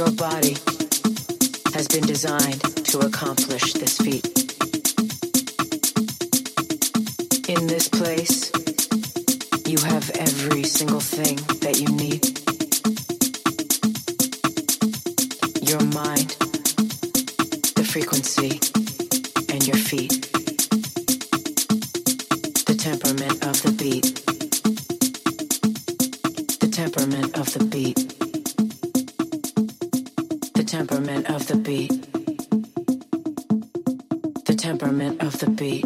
Your body has been designed to accomplish this feat. In this place, you have every single thing that you need. Your mind, the frequency, and your feet. The temperament of the beat. The temperament of the beat. The temperament of the beat. The temperament of the beat.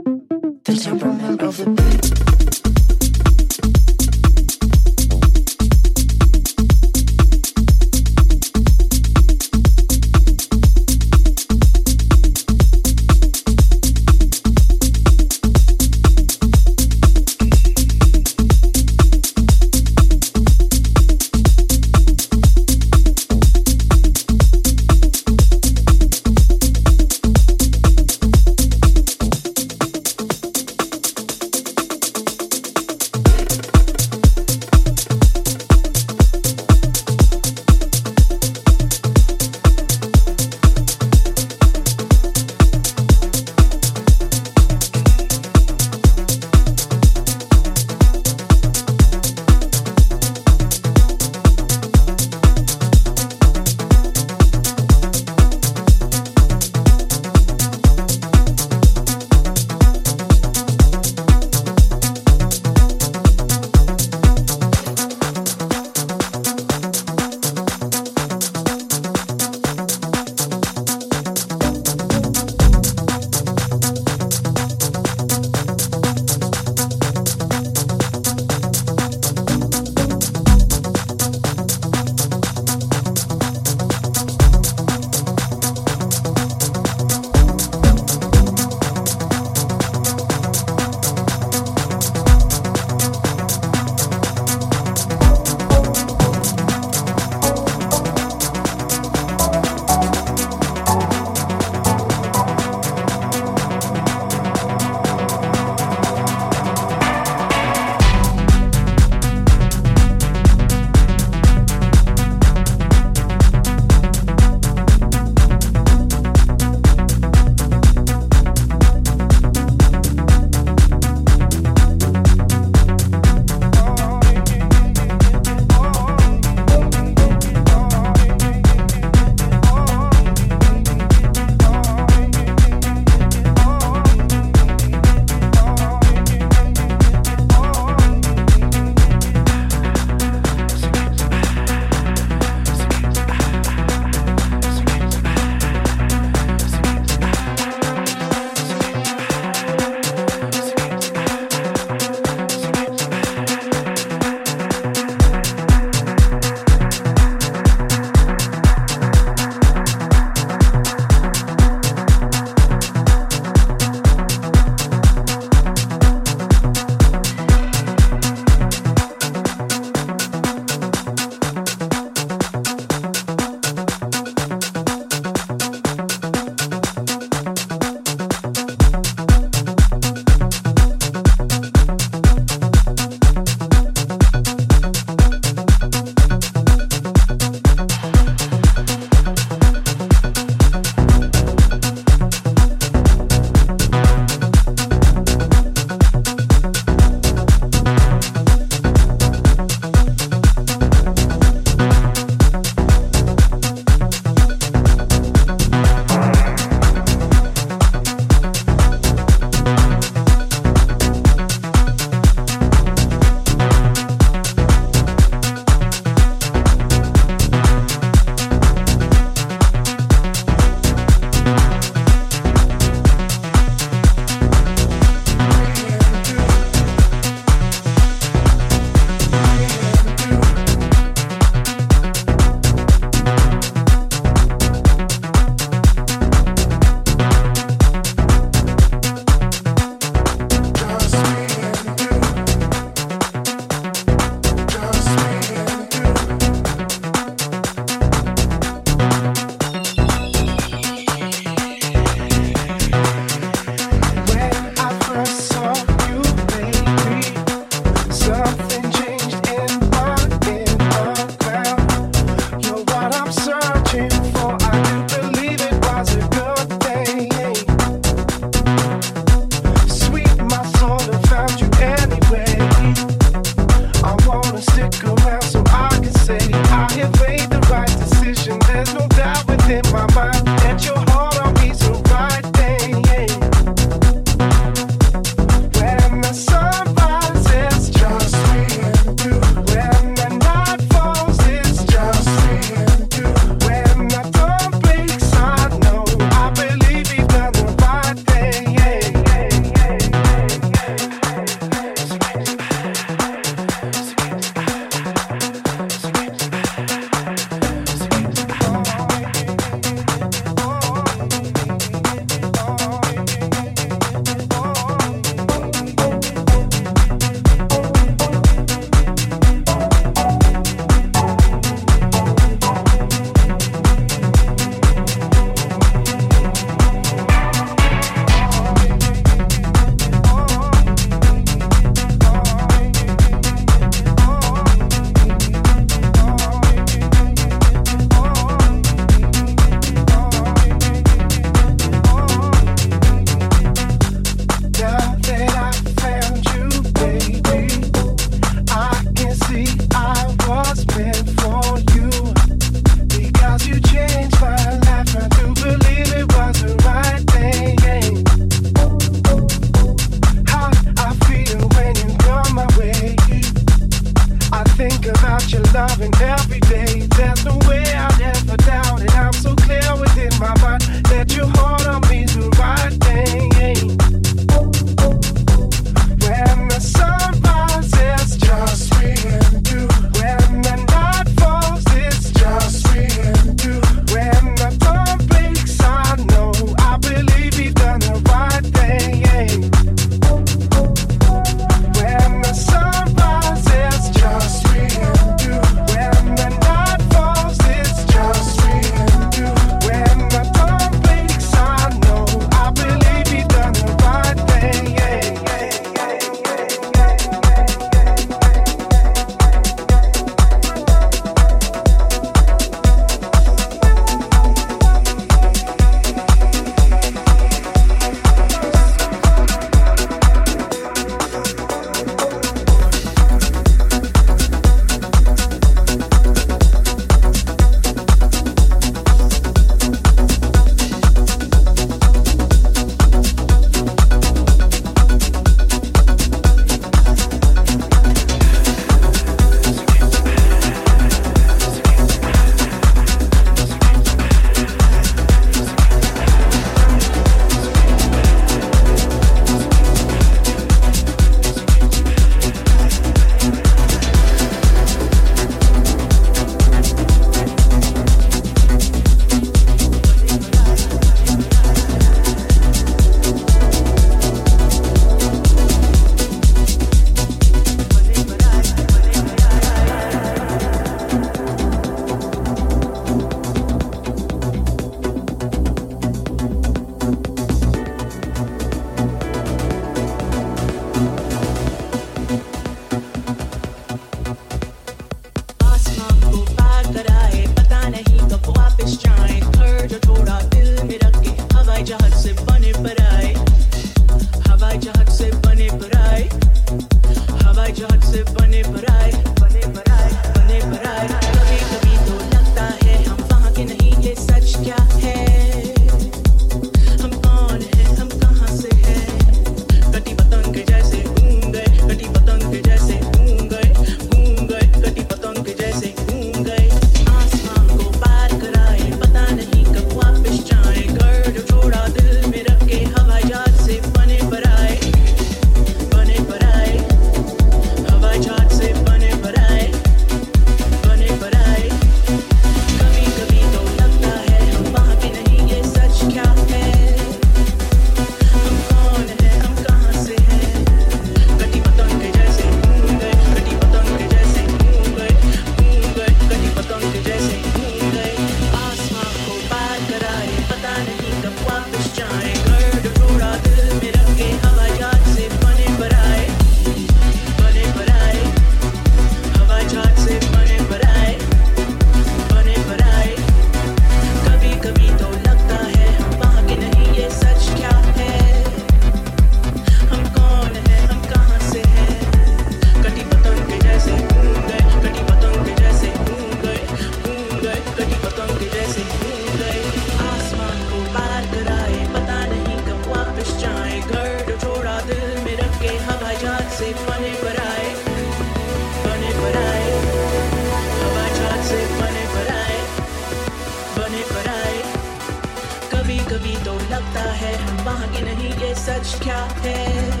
touch your head,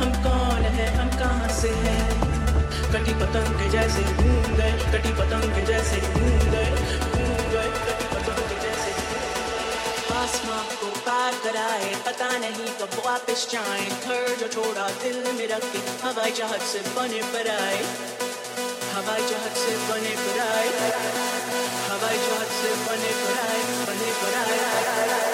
I'm कहाँ से है, कटी पतंग के जैसे घूम गए, कटी पतंग के जैसे घूम गए, कटी पतंग के जैसे आसमां को पार कराए, पता नहीं कब वापस जाए, घर जो छोड़ा दिल में रख के हवाई जहाज से बने पर आए, हवाई जहाज से बने पर आए, हवाई जहाज से बने पर आए, बने पर आए.